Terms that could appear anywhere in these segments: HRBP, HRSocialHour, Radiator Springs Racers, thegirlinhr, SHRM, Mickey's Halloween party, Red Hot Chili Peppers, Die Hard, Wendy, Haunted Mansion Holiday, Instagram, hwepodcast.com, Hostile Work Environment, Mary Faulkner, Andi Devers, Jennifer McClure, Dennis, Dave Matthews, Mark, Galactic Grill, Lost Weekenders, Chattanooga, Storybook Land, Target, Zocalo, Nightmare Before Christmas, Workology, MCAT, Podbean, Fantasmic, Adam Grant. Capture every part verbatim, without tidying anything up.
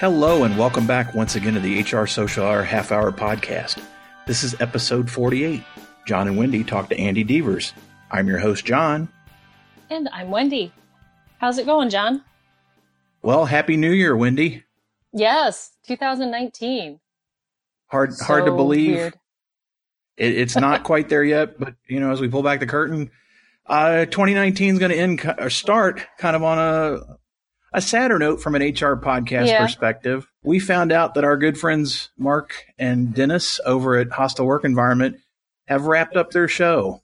Hello and welcome back once again to the H R Social Hour Half Hour Podcast. This is episode forty-eight. John and Wendy talk to Andi Devers. I'm your host, John. And I'm Wendy. How's it going, John? Well, Happy New Year, Wendy. Yes, two thousand nineteen. Hard, so hard to believe. It, it's not quite there yet, but you know, as we pull back the curtain, uh, twenty nineteen is going to end or start kind of on a. A sadder note from an H R podcast yeah. perspective. We found out that our good friends Mark and Dennis over at Hostile Work Environment have wrapped up their show.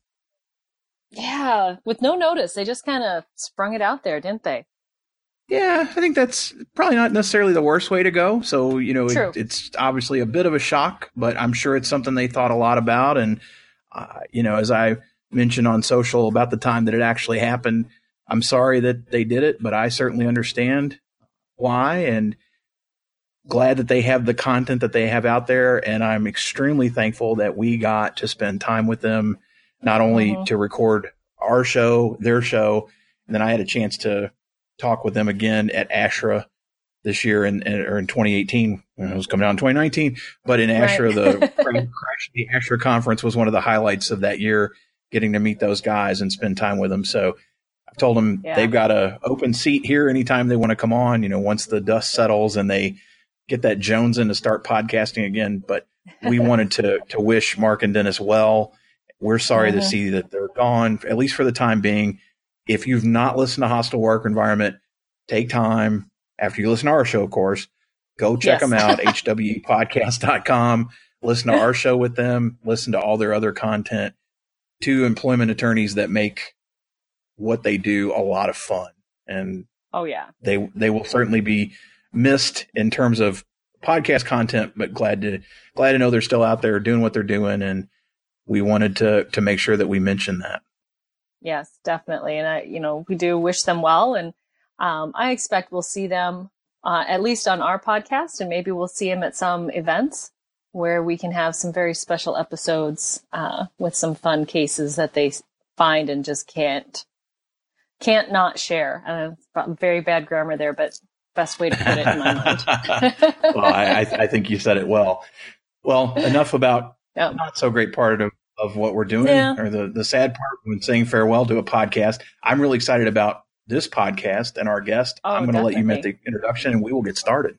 Yeah, with no notice. They just kind of sprung it out there, didn't they? Yeah, I think that's probably not necessarily the worst way to go. So, you know, it, it's obviously a bit of a shock, but I'm sure it's something they thought a lot about. And, uh, you know, as I mentioned on social about the time that it actually happened, I'm sorry that they did it, but I certainly understand why and glad that they have the content that they have out there. And I'm extremely thankful that we got to spend time with them, not only mm-hmm. to record our show, their show. And then I had a chance to talk with them again at ASHRA this year and, and or in twenty eighteen, when it was coming out in twenty nineteen, but in right. ASHRA, the, the ASHRA conference was one of the highlights of that year, getting to meet those guys and spend time with them. So I've told them yeah. they've got a open seat here anytime they want to come on, you know, once the dust settles and they get that Jones in to start podcasting again. But we wanted to to wish Mark and Dennis well. We're sorry mm-hmm. to see that they're gone, at least for the time being. If you've not listened to Hostile Work Environment, take time after you listen to our show, of course, go check yes. them out, h w e podcast dot com. Listen to our show with them. Listen to all their other content. Two employment attorneys that make what they do a lot of fun, and oh yeah they they will certainly be missed in terms of podcast content, but glad to glad to know they're still out there doing what they're doing, and we wanted to to make sure that we mention that. Yes, definitely. And I you know we do wish them well, and um I expect we'll see them uh at least on our podcast, and maybe we'll see them at some events where we can have some very special episodes uh with some fun cases that they find and just can't Can't not share. Uh, very bad grammar there, but best way to put it in my mind. Well, I, I think you said it well. Well, enough about oh. not so great part of, of what we're doing yeah. or the, the sad part when saying farewell to a podcast. I'm really excited about this podcast and our guest. Oh, I'm going to let you make the introduction and we will get started.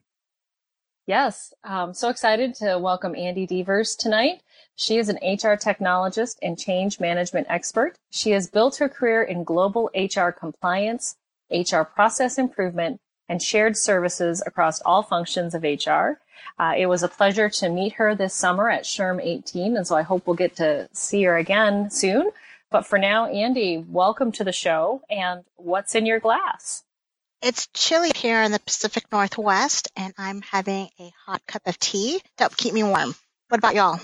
Yes. I'm so excited to welcome Andi Devers tonight. She is an H R technologist and change management expert. She has built her career in global H R compliance, H R process improvement, and shared services across all functions of H R. Uh, it was a pleasure to meet her this summer at S H R M eighteen, and so I hope we'll get to see her again soon. But for now, Andi, welcome to the show, and what's in your glass? It's chilly here in the Pacific Northwest, and I'm having a hot cup of tea that will keep me warm. What about y'all?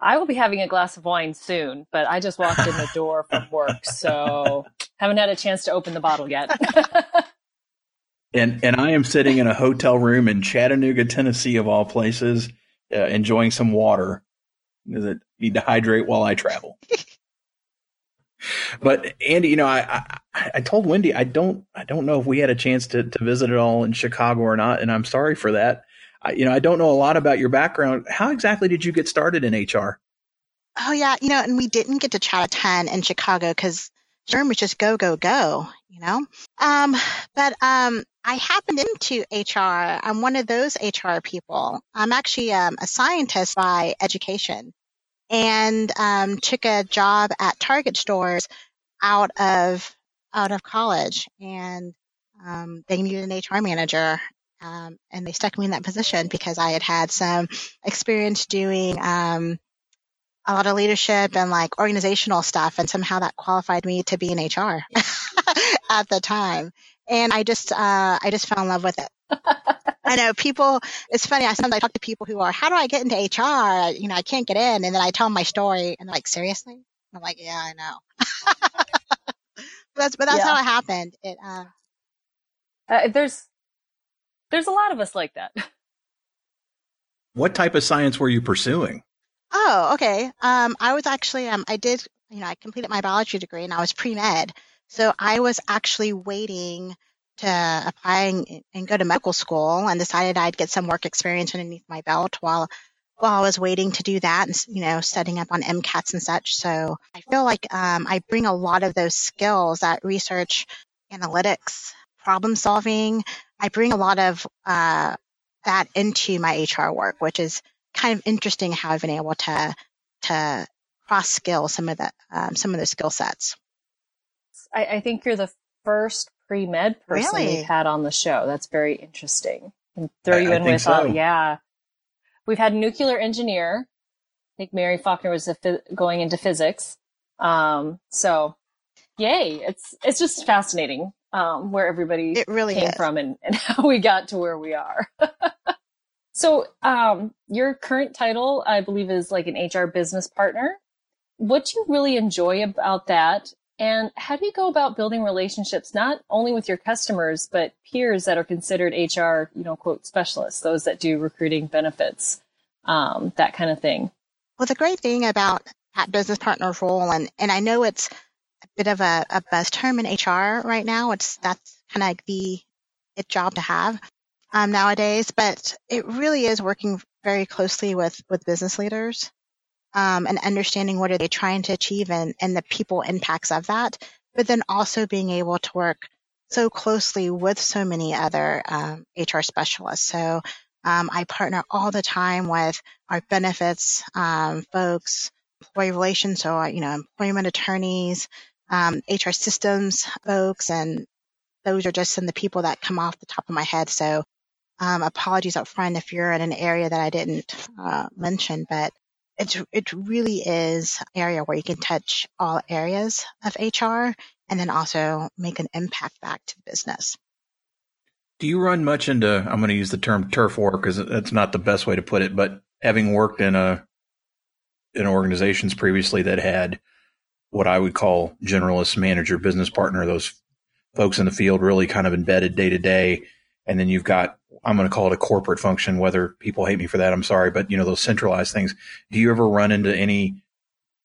I will be having a glass of wine soon, but I just walked in the door from work, so haven't had a chance to open the bottle yet. and and I am sitting in a hotel room in Chattanooga, Tennessee, of all places, uh, enjoying some water. I need to hydrate while I travel. But Andi, you know, I, I I told Wendy I don't I don't know if we had a chance to to visit at all in Chicago or not, and I'm sorry for that. You know, I don't know a lot about your background. How exactly did you get started in H R? Oh, yeah. You know, and we didn't get to chat a ton in Chicago because S H R M was just go, go, go, you know. Um, but um, I happened into H R. I'm one of those H R people. I'm actually um, a scientist by education, and um, took a job at Target stores out of out of college. And um, they needed an H R manager. Um, and they stuck me in that position because I had had some experience doing um, a lot of leadership and like organizational stuff. And somehow that qualified me to be in H R at the time. And I just, uh, I just fell in love with it. I know people, it's funny. I sometimes I talk to people who are, how do I get into H R? You know, I can't get in. And then I tell them my story and they're like, seriously? I'm like, yeah, I know. but that's, but that's yeah. how it happened. It, uh, uh, there's, There's a lot of us like that. What type of science were you pursuing? Oh, okay. Um, I was actually, um, I did, you know, I completed my biology degree and I was pre-med. So I was actually waiting to applying and go to medical school, and decided I'd get some work experience underneath my belt while while I was waiting to do that, and you know, studying up on M C A Ts and such. So I feel like um, I bring a lot of those skills, that research, analytics, problem solving. I bring a lot of uh, that into my H R work, which is kind of interesting how I've been able to to cross skill some of the um, some of those skill sets. I, I think you're the first pre-med person really? We've had on the show. That's very interesting. And throw I, you in I think with, so. uh, yeah. We've had nuclear engineer. I think Mary Faulkner was phys- going into physics. Um, so, yay. It's it's just fascinating um, where everybody it really came is. from and, and how we got to where we are. So um, your current title, I believe, is like an H R business partner. What do you really enjoy about that? And how do you go about building relationships, not only with your customers, but peers that are considered H R, you know, quote, specialists, those that do recruiting, benefits, um, that kind of thing? Well, the great thing about that business partner role, and, and I know it's a bit of a, a buzz term in H R right now. It's that's kind of like the it job to have um, nowadays, but it really is working very closely with, with business leaders. Um, and understanding what are they trying to achieve and, and the people impacts of that, but then also being able to work so closely with so many other um, H R specialists. So um, I partner all the time with our benefits um, folks, employee relations, so our, you know, employment attorneys, um, H R systems folks, and those are just some of the people that come off the top of my head. So um, apologies up front if you're in an area that I didn't uh, mention, but It, it really is an area where you can touch all areas of H R and then also make an impact back to the business. Do you run much into, I'm going to use the term turf war because that's not the best way to put it, but having worked in a in organizations previously that had what I would call generalist, manager, business partner, those folks in the field really kind of embedded day to day. And then you've got, I'm going to call it a corporate function, whether people hate me for that, I'm sorry, but you know, those centralized things. Do you ever run into any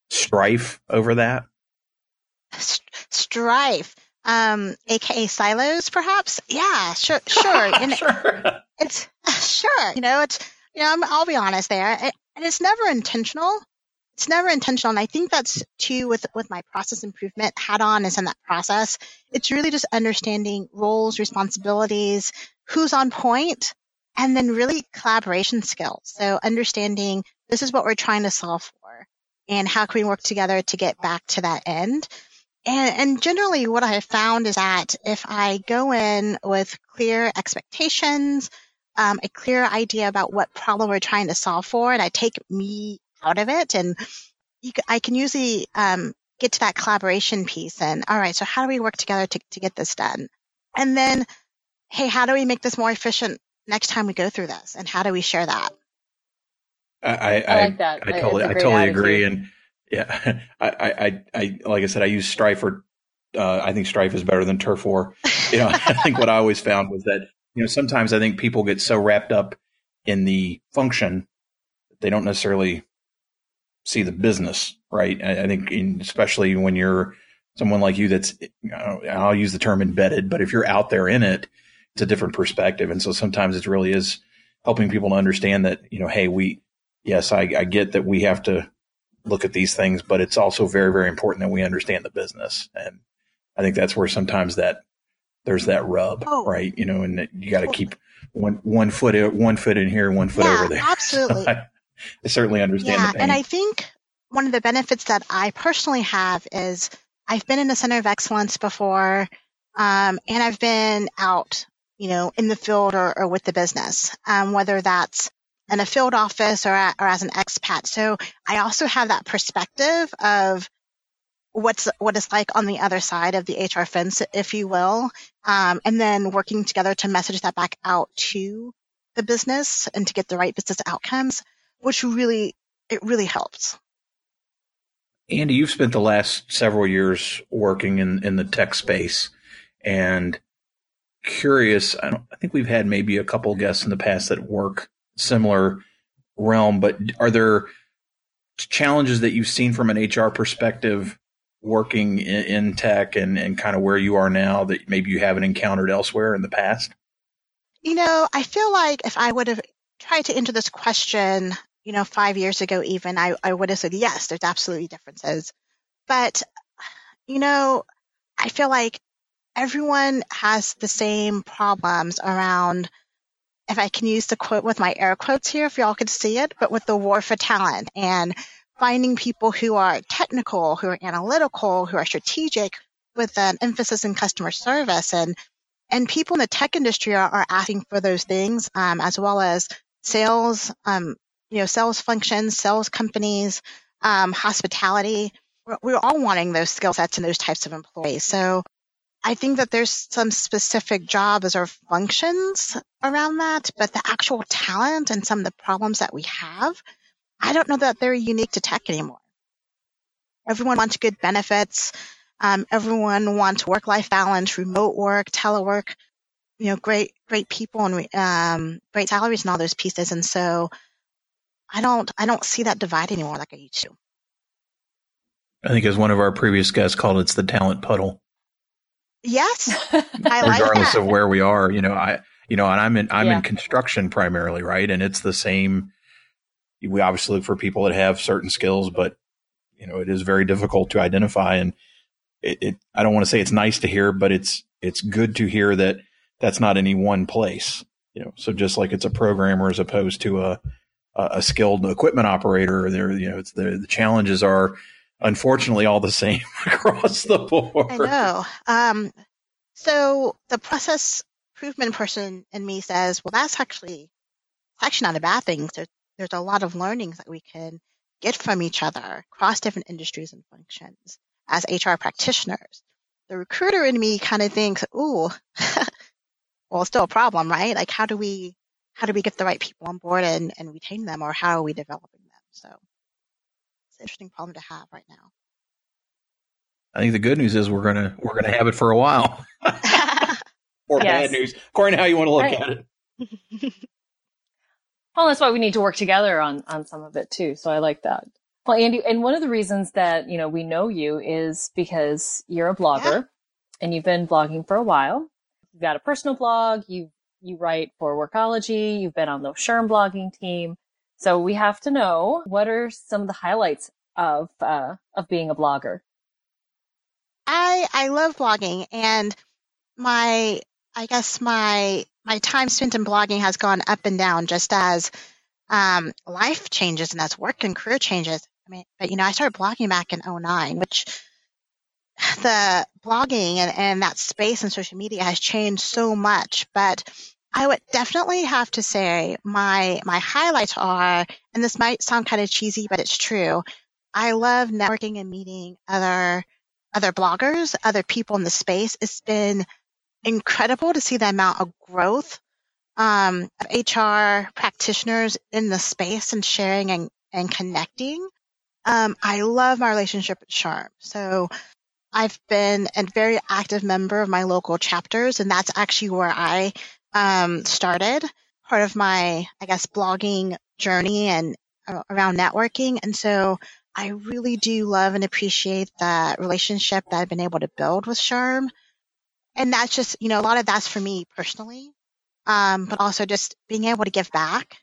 strife over that? St- strife, um, A K A silos, perhaps. Yeah, sure. Sure. And sure. It, it's uh, sure. You know, it's, you know, I'm, I'll be honest there. It, and it's never intentional. It's never intentional. And I think that's too with, with my process improvement hat on is in that process. It's really just understanding roles, responsibilities, who's on point, and then really collaboration skills. So understanding this is what we're trying to solve for and how can we work together to get back to that end. And, and generally what I have found is that if I go in with clear expectations, um, a clear idea about what problem we're trying to solve for, and I take me out of it, and you, I can usually um, get to that collaboration piece. And all right, so how do we work together to, to get this done? And then, hey, how do we make this more efficient next time we go through this? And how do we share that? I, I, I like that. I, I totally, I totally agree. And yeah, I, I, I, like I said, I use strife or uh, I think strife is better than turf war. You know, I think what I always found was that you know sometimes I think people get so wrapped up in the function that they don't necessarily see the business, right? I, I think in, especially when you're someone like you that's, you know, I'll use the term embedded, but if you're out there in it, it's a different perspective. And so sometimes it really is helping people to understand that, you know, hey, we, yes, I, I get that we have to look at these things, but it's also very, very important that we understand the business. And I think that's where sometimes that there's that rub, oh. right? You know, and that you got to keep one, one foot, one foot in here, one foot yeah, over there. Absolutely. So I, I certainly understand. Yeah, and I think one of the benefits that I personally have is I've been in a center of excellence before, um, and I've been out, you know, in the field or, or with the business, um, whether that's in a field office or, or as an expat. So I also have that perspective of what's what it's like on the other side of the H R fence, if you will, um, and then working together to message that back out to the business and to get the right business outcomes, which really, it really helps. Andi, you've spent the last several years working in, in the tech space, and curious, I, don't, I think we've had maybe a couple guests in the past that work similar realm, but are there challenges that you've seen from an H R perspective working in, in tech and, and kind of where you are now that maybe you haven't encountered elsewhere in the past? You know, I feel like if I would have tried to answer this question, you know, five years ago even, I, I would have said, yes, there's absolutely differences. But, you know, I feel like everyone has the same problems around, if I can use the quote with my air quotes here, if y'all could see it, but with the war for talent and finding people who are technical, who are analytical, who are strategic with an emphasis in customer service. And and people in the tech industry are, are asking for those things, um, as well as sales, um, you know, sales functions, sales companies, um, hospitality. We're, we're all wanting those skill sets and those types of employees. So I think that there's some specific jobs or functions around that, but the actual talent and some of the problems that we have, I don't know that they're unique to tech anymore. Everyone wants good benefits. Um, everyone wants work-life balance, remote work, telework, you know, great, great people and um, great salaries and all those pieces. And so I don't, I don't see that divide anymore like I used to. I think as one of our previous guests called it, it's the talent puddle. Yes, I like regardless that. Of where we are, you know, I, you know, and I'm in, I'm yeah. in construction primarily, right? And it's the same. We obviously look for people that have certain skills, but you know, it is very difficult to identify. And it, it I don't want to say it's nice to hear, but it's, it's good to hear that that's not any one place, you know? So just like it's a programmer as opposed to a, a, a skilled equipment operator there, you know, it's the, the challenges are unfortunately all the same across the board. I know. Um, so the process improvement person in me says, well, that's actually, actually not a bad thing. So there's a lot of learnings that we can get from each other across different industries and functions as H R practitioners. The recruiter in me kind of thinks, ooh, well, it's still a problem, right? Like how do we, how do we get the right people on board and, and retain them, or how are we developing them? So it's an interesting problem to have right now. I think the good news is we're going to, we're going to have it for a while. Or yes. Bad news, according to how you want to look right. at it. Well, that's why we need to work together on, on some of it too. So I like that. Well, Andi, and one of the reasons that, you know, we know you is because you're a blogger yeah. and you've been blogging for a while. You've got a personal blog. You, you write for Workology. You've been on the S H R M blogging team. So we have to know, what are some of the highlights of, uh, of being a blogger? I, I love blogging, and my, I guess my, My time spent in blogging has gone up and down just as um, life changes and as work and career changes. I mean, but you know, I started blogging back in oh nine, which the blogging and, and that space and social media has changed so much. But I would definitely have to say my my highlights are, and this might sound kind of cheesy, but it's true. I love networking and meeting other other bloggers, other people in the space. It's been incredible to see the amount of growth um, of H R practitioners in the space and sharing and, and connecting. Um, I love my relationship at S H R M. So I've been a very active member of my local chapters, and that's actually where I um, started part of my, I guess, blogging journey and uh, around networking. And so I really do love and appreciate that relationship that I've been able to build with S H R M. And that's just, you know, a lot of that's for me personally, um, but also just being able to give back,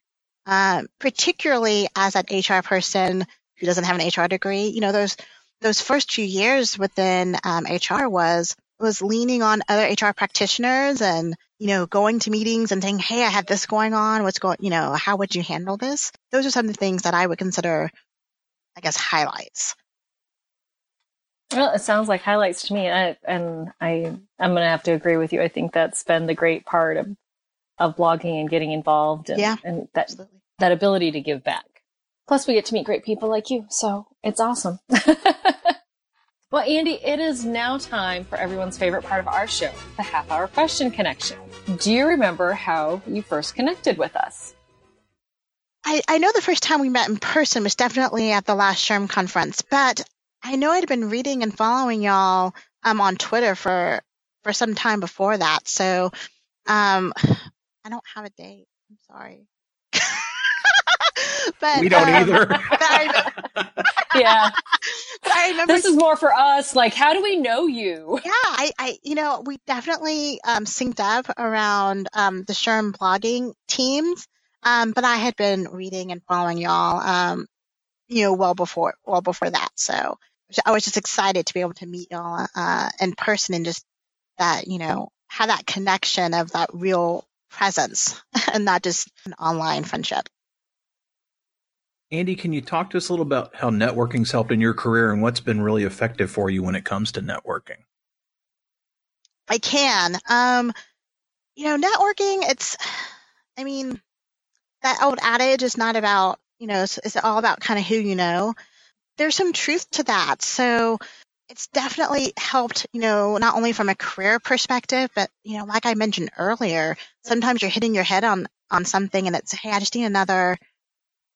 um, particularly as an H R person who doesn't have an H R degree. You know, those those first few years within um, H R was was leaning on other H R practitioners and, you know, going to meetings and saying, hey, I have this going on. What's going, you know, how would you handle this? Those are some of the things that I would consider, I guess, highlights. Well, it sounds like highlights to me, I, and I, I'm going to have to agree with you. I think that's been the great part of, of blogging and getting involved, and, yeah, and that absolutely. that ability to give back. Plus, we get to meet great people like you, so it's awesome. Well, Andi, it is now time for everyone's favorite part of our show, the half-hour question connection. Do you remember how you first connected with us? I, I know the first time we met in person was definitely at the last S H R M conference, but I know I'd been reading and following y'all um, on Twitter for, for some time before that. So um, I don't have a date. I'm sorry. But we don't um, either. But I, yeah. But I remember this is more for us. Like, how do we know you? Yeah, I, I you know, we definitely um, synced up around um, the S H R M blogging teams. Um, but I had been reading and following y'all, um, you know, well before, well before that. So I was just excited to be able to meet y'all uh, in person and just that, you know, have that connection of that real presence and not just an online friendship. Andi, can you talk to us a little about how networking's helped in your career and what's been really effective for you when it comes to networking? I can. Um, you know, networking, it's, I mean, that old adage is not about, you know, it's, it's all about kind of who you know. There's some truth to that. So it's definitely helped, you know, not only from a career perspective, but, you know, like I mentioned earlier, sometimes you're hitting your head on, on something and it's, hey, I just need another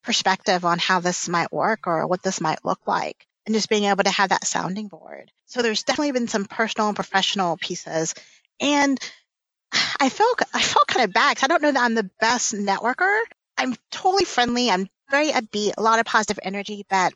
perspective on how this might work or what this might look like, and just being able to have that sounding board. So there's definitely been some personal and professional pieces. And I felt I felt kind of bad because I don't know that I'm the best networker. I'm totally friendly. I'm very upbeat, a lot of positive energy. But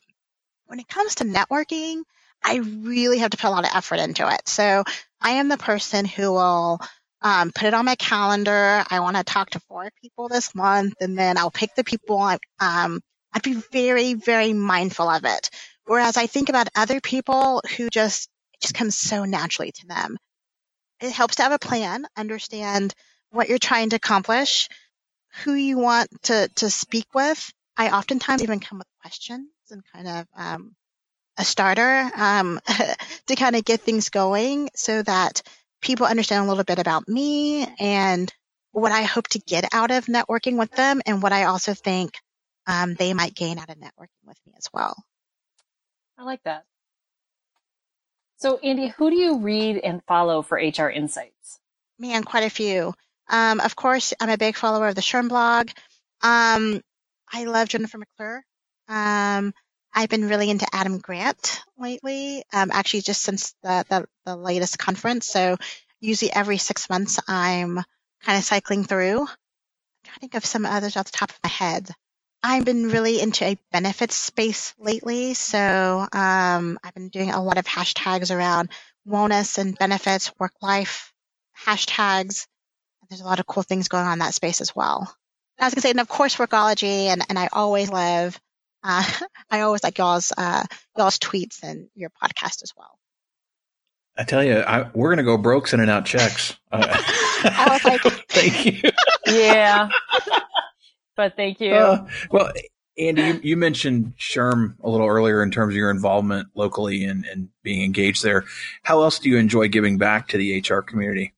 when it comes to networking, I really have to put a lot of effort into it. So I am the person who will um, put it on my calendar. I want to talk to four people this month, and then I'll pick the people. I, um, I'd be very, very mindful of it. Whereas I think about other people who just, it just comes so naturally to them. It helps to have a plan, understand what you're trying to accomplish, who you want to, to speak with. I oftentimes even come with questions and kind of um, a starter um, to kind of get things going so that people understand a little bit about me and what I hope to get out of networking with them and what I also think um, they might gain out of networking with me as well. I like that. So, Andi, who do you read and follow for H R Insights? Man, quite a few. Um, of course, I'm a big follower of the S H R M blog. Um, I love Jennifer McClure. Um, I've been really into Adam Grant lately, um, actually just since the, the, the latest conference. So usually every six months I'm kind of cycling through. I'm trying to think of some others off the top of my head. I've been really into a benefits space lately, so um, I've been doing a lot of hashtags around wellness and benefits, work-life hashtags. There's a lot of cool things going on in that space as well. I was going to say, and of course, Workology, and, and I always love, uh, I always like y'all's, uh, y'all's tweets and your podcast as well. I tell you, I, we're going to go broke sending out checks. Uh, I was like, thank you. Yeah. But thank you. Uh, well, Andi, you, you mentioned S H R M a little earlier in terms of your involvement locally and, and being engaged there. How else do you enjoy giving back to the H R community?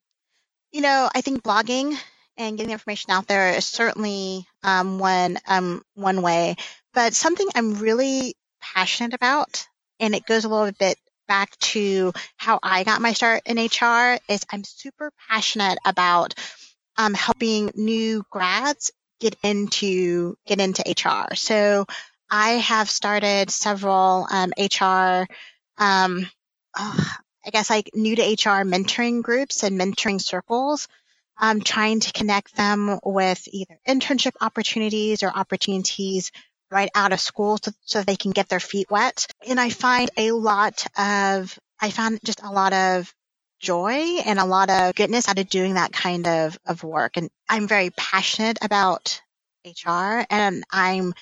You know, I think blogging and getting information out there is certainly um, one um, one way. But something I'm really passionate about, and it goes a little bit back to how I got my start in H R, is I'm super passionate about um, helping new grads get into get into H R. So I have started several um, H R, um, oh, I guess like new to H R mentoring groups and mentoring circles, um, trying to connect them with either internship opportunities or opportunities right out of school so, so they can get their feet wet. And I find a lot of, I found just a lot of joy and a lot of goodness out of doing that kind of, of work. And I'm very passionate about H R, and I'm,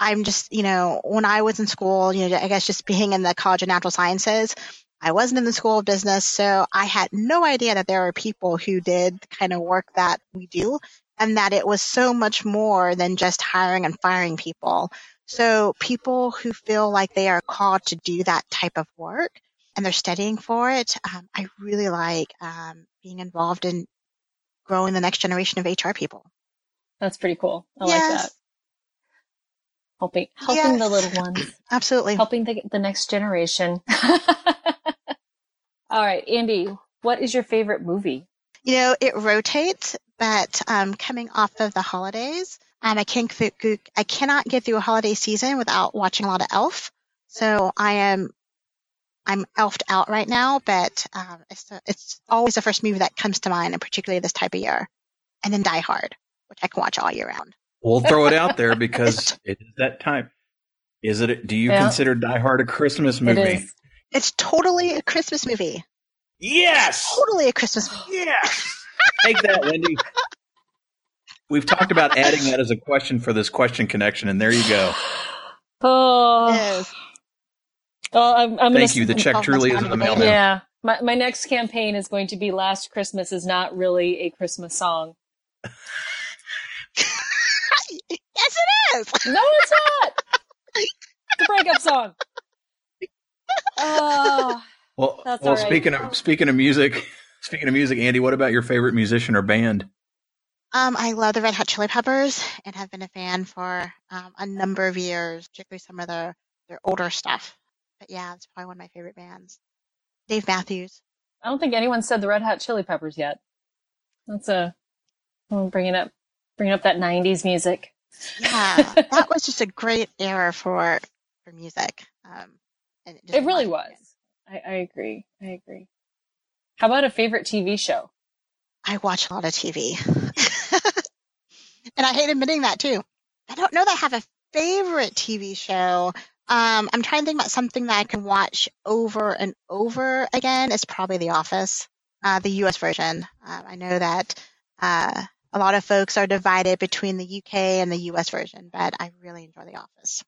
I'm just, you know, when I was in school, you know, I guess just being in the College of Natural Sciences, I wasn't in the School of Business. So I had no idea that there were people who did the kind of work that we do, and that it was so much more than just hiring and firing people. So people who feel like they are called to do that type of work and they're studying for it, um, I really like um, being involved in growing the next generation of H R people. That's pretty cool. I yes. like that. Helping, helping yes. the little ones. Absolutely. Helping the, the next generation. All right, Andi, what is your favorite movie? You know, it rotates, but um, coming off of the holidays, um, I can't I cannot get through a holiday season without watching a lot of Elf. So I am I'm elfed out right now, but um, it's, a, it's always the first movie that comes to mind, and particularly this type of year. And then Die Hard, which I can watch all year round. we'll throw it out there because it is that time. Is it? Do you yeah. consider Die Hard a Christmas movie? It is. It's totally a Christmas movie. Yes. Totally a Christmas movie. Yes. Take that, Wendy. We've talked about adding that as a question for this question connection, and there you go. Oh. Yes. Oh, I'm, I'm Thank gonna, you. The check truly is in the mail now. Yeah. My, my next campaign is going to be Last Christmas is not really a Christmas song. Yes, it is. No, it's not. It's a breakup song. Oh. Well, that's well all right. speaking of speaking of music, speaking of music, Andi, what about your favorite musician or band? Um, I love the Red Hot Chili Peppers and have been a fan for um, a number of years, particularly some of their, their older stuff. But yeah, it's probably one of my favorite bands. Dave Matthews. I don't think anyone said the Red Hot Chili Peppers yet. That's a I'm bringing up bringing up that nineties music. Yeah, that was just a great era for for music. Um, and it, it really was. I, I agree. I agree. How about a favorite T V show? I watch a lot of T V, and I hate admitting that too. I don't know that I have a favorite T V show. Um, I'm trying to think about something that I can watch over and over again. It's probably The Office, uh, the U S version. Um, I know that uh, a lot of folks are divided between the U K and the U S version, but I really enjoy The Office.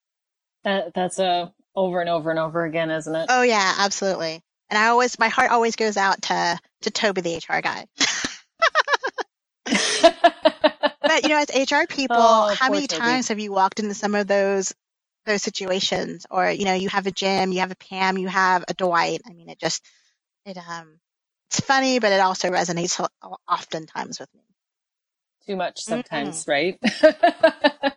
That, that's a over and over and over again, isn't it? Oh yeah, absolutely. And I always, my heart always goes out to to Toby, the H R guy. But you know, as H R people, oh, how many Toby. times have you walked into some of those? those situations, or you know, you have a Jim, you have a Pam, you have a Dwight. I mean, it just it um it's funny, but it also resonates oftentimes with me. Too much sometimes, mm-hmm. right?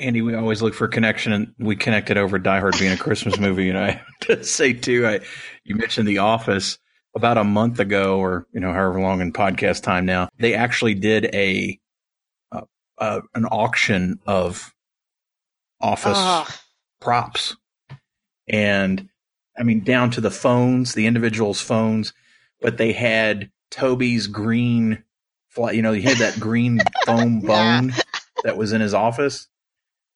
Andi, we always look for connection, and we connected over Die Hard being a Christmas movie. And I have to say too, I you mentioned The Office about a month ago, or you know, however long in podcast time now, they actually did a uh, uh, an auction of Office oh. props, and I mean down to the phones, the individuals' phones, but they had Toby's green fly. You know, he had that green foam bone yeah. that was in his office.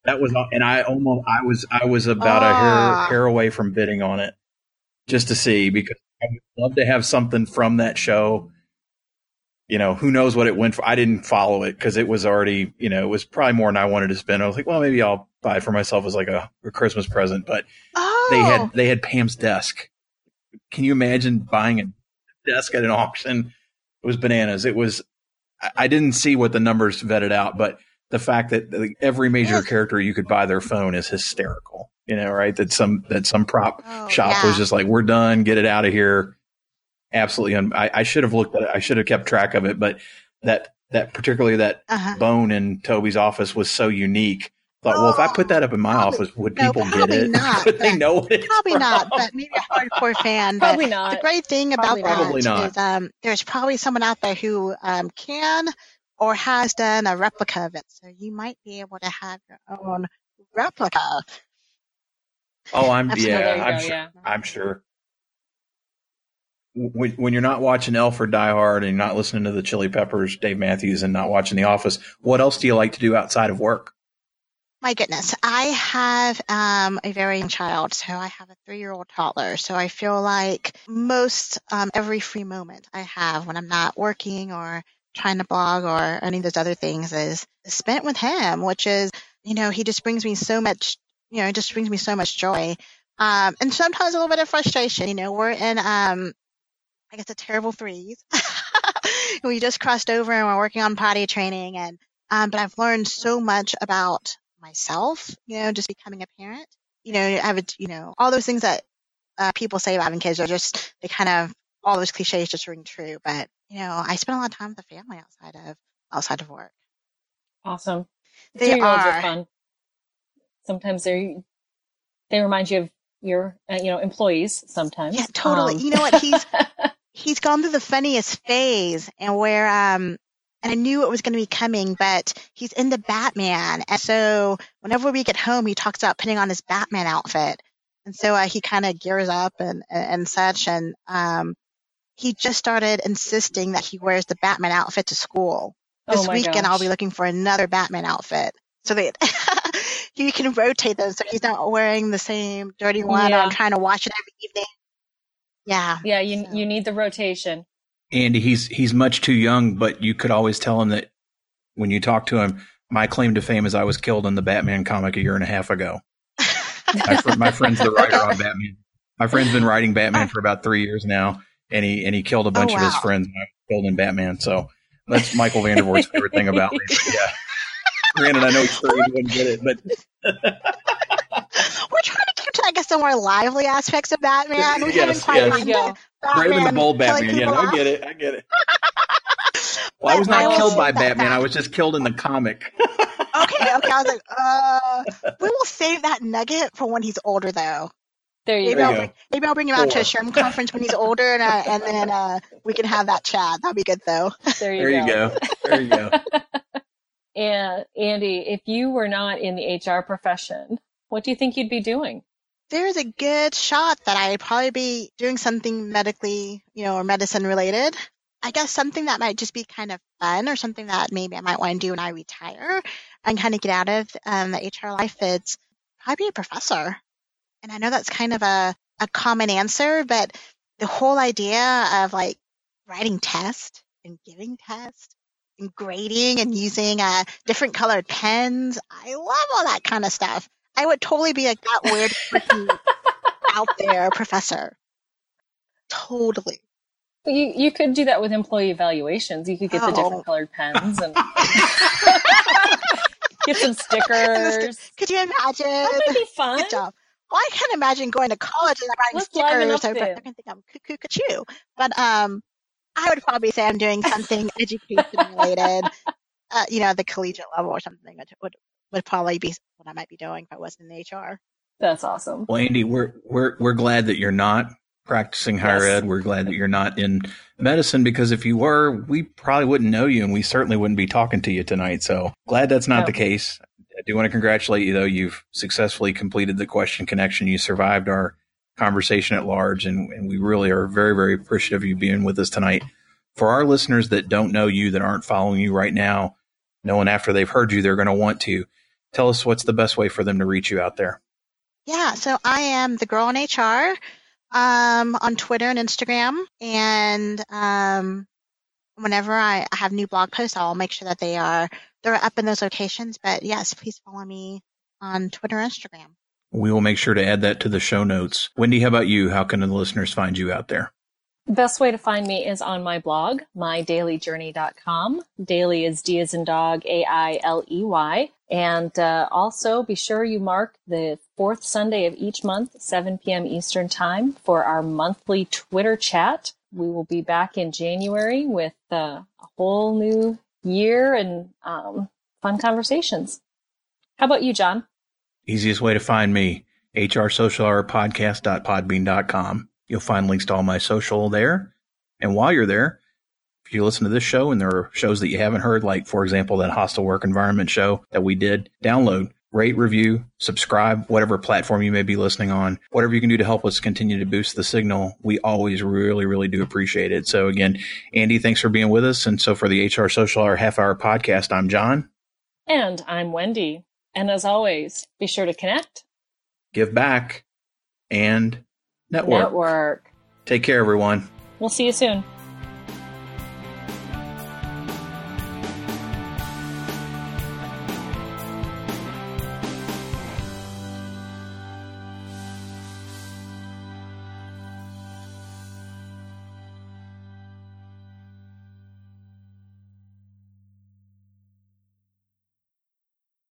That was, and I almost, I was, I was about oh. a hair, hair away from bidding on it just to see, because I would love to have something from that show. You know, who knows what it went for? I didn't follow it because it was already, you know, it was probably more than I wanted to spend. I was like, well, maybe I'll buy for myself as like a, a Christmas present. But oh. they had they had Pam's desk. Can you imagine buying a desk at an auction? It was bananas. It was. I, I didn't see what the numbers vetted out, but the fact that like, every major yes. character you could buy their phone is hysterical. You know, right? That some that some prop oh, shop yeah. was just like, we're done. Get it out of here. Absolutely. Un- I, I should have looked at it. I should have kept track of it. But that, that particularly that uh-huh. bone in Toby's office was so unique. I thought, oh, well, if I put that up in my probably, office, would people no, get it? Not, would they know it? Probably from? Not. But maybe a hardcore fan. But probably not. The great thing about probably that is um, there's probably someone out there who um, can or has done a replica of it. So you might be able to have your own replica. Oh, I'm yeah, go, I'm sure. Yeah. I'm sure. When you're not watching Elf or Die Hard and you're not listening to the Chili Peppers, Dave Matthews, and not watching The Office, what else do you like to do outside of work? My goodness. I have um, a very young child, so I have a three-year-old toddler. So I feel like most um, every free moment I have when I'm not working or trying to blog or any of those other things is spent with him, which is, you know, he just brings me so much, you know, it just brings me so much joy. Um, and sometimes a little bit of frustration. You know, we're in um, – I guess a terrible threes. We just crossed over and we're working on potty training. And, um, but I've learned so much about myself, you know, just becoming a parent, you know, I have, a, you know, all those things that uh, people say about having kids are just, they kind of, all those cliches just ring true. But, you know, I spend a lot of time with the family outside of, outside of work. Awesome. The they two-year-olds are. are fun. Sometimes they, they remind you of your, uh, you know, employees sometimes. Yeah, totally. Um. You know what? He's, He's gone through the funniest phase, and where um, and I knew it was going to be coming, but he's into Batman, and so whenever we get home, he talks about putting on his Batman outfit, and so uh, he kind of gears up and and such, and um, he just started insisting that he wears the Batman outfit to school, This oh weekend, gosh. I'll be looking for another Batman outfit so that you can rotate them so he's not wearing the same dirty one. Yeah. I'm trying to watch it every evening. Yeah. Yeah, you so. you need the rotation. And he's he's much too young, but you could always tell him that when you talk to him, my claim to fame is I was killed in the Batman comic a year and a half ago. my, fr- my friend's the writer on Batman. My friend's been writing Batman for about three years now, and he and he killed a bunch oh, wow. of his friends when I was killed in Batman, so... That's Michael Vandervoort's favorite thing about me. But yeah, granted, I know he's sure you wouldn't get it, but we're trying to keep to, I guess, the more lively aspects of Batman. We yes, haven't yes. quite right in the bold Batman. Yeah, off. I get it. I get it. Well, I was not I killed by Batman. Back. I was just killed in the comic. okay, okay. I was like, uh, we will save that nugget for when he's older, though. There you maybe go. I'll bring, maybe I'll bring him Four. out to a S H R M conference when he's older, and, uh, and then uh, we can have that chat. That'd be good, though. There you there go. There you go. There you go. And Andi, if you were not in the H R profession, what do you think you'd be doing? There's a good shot that I'd probably be doing something medically, you know, or medicine related. I guess something that might just be kind of fun, or something that maybe I might want to do when I retire and kind of get out of um, the H R life. It's probably be a professor. And I know that's kind of a, a common answer, but the whole idea of like writing tests and giving tests and grading and using uh, different colored pens, I love all that kind of stuff. I would totally be like that weird out there professor. Totally. You you could do that with employee evaluations. You could get oh. the different colored pens and get some stickers. St- could you imagine? That would be fun. Good job. Well, I can't imagine going to college and writing Let's stickers. So I can think I'm cuckoo, cuckoo. But um, I would probably say I'm doing something education related, uh, you know, the collegiate level or something. That would would probably be what I might be doing if I wasn't in the H R. That's awesome. Well, Andi, we're we're we're glad that you're not practicing higher yes. ed. We're glad that you're not in medicine, because if you were, we probably wouldn't know you, and we certainly wouldn't be talking to you tonight. So glad that's not no. the case. I do want to congratulate you, though. You've successfully completed the question connection. You survived our conversation at large, and, and we really are very, very appreciative of you being with us tonight. For our listeners that don't know you, that aren't following you right now, knowing after they've heard you, they're going to want to. Tell us what's the best way for them to reach you out there. Yeah, so I am the girl in H R um, on Twitter and Instagram, and um, whenever I have new blog posts, I'll make sure that they are They're up in those locations, but yes, please follow me on Twitter and Instagram. We will make sure to add that to the show notes. Wendy, how about you? How can the listeners find you out there? The best way to find me is on my blog, my daily journey dot com. Daily is D as in dog, A I L E Y. And uh, also be sure you mark the fourth Sunday of each month, seven p.m. Eastern time, for our monthly Twitter chat. We will be back in January with uh, a whole new year and um, fun conversations. How about you, John? Easiest way to find me, h r social hour podcast dot podbean dot com. You'll find links to all my social there. And while you're there, if you listen to this show and there are shows that you haven't heard, like, for example, that Hostile Work Environment show that we did, download, rate, review, subscribe, whatever platform you may be listening on, whatever you can do to help us continue to boost the signal. We always really, really do appreciate it. So again, Andi, thanks for being with us. And so for the H R Social Hour Half Hour Podcast, I'm John. And I'm Wendy. And as always, be sure to connect, give back, and network. Network. Take care, everyone. We'll see you soon.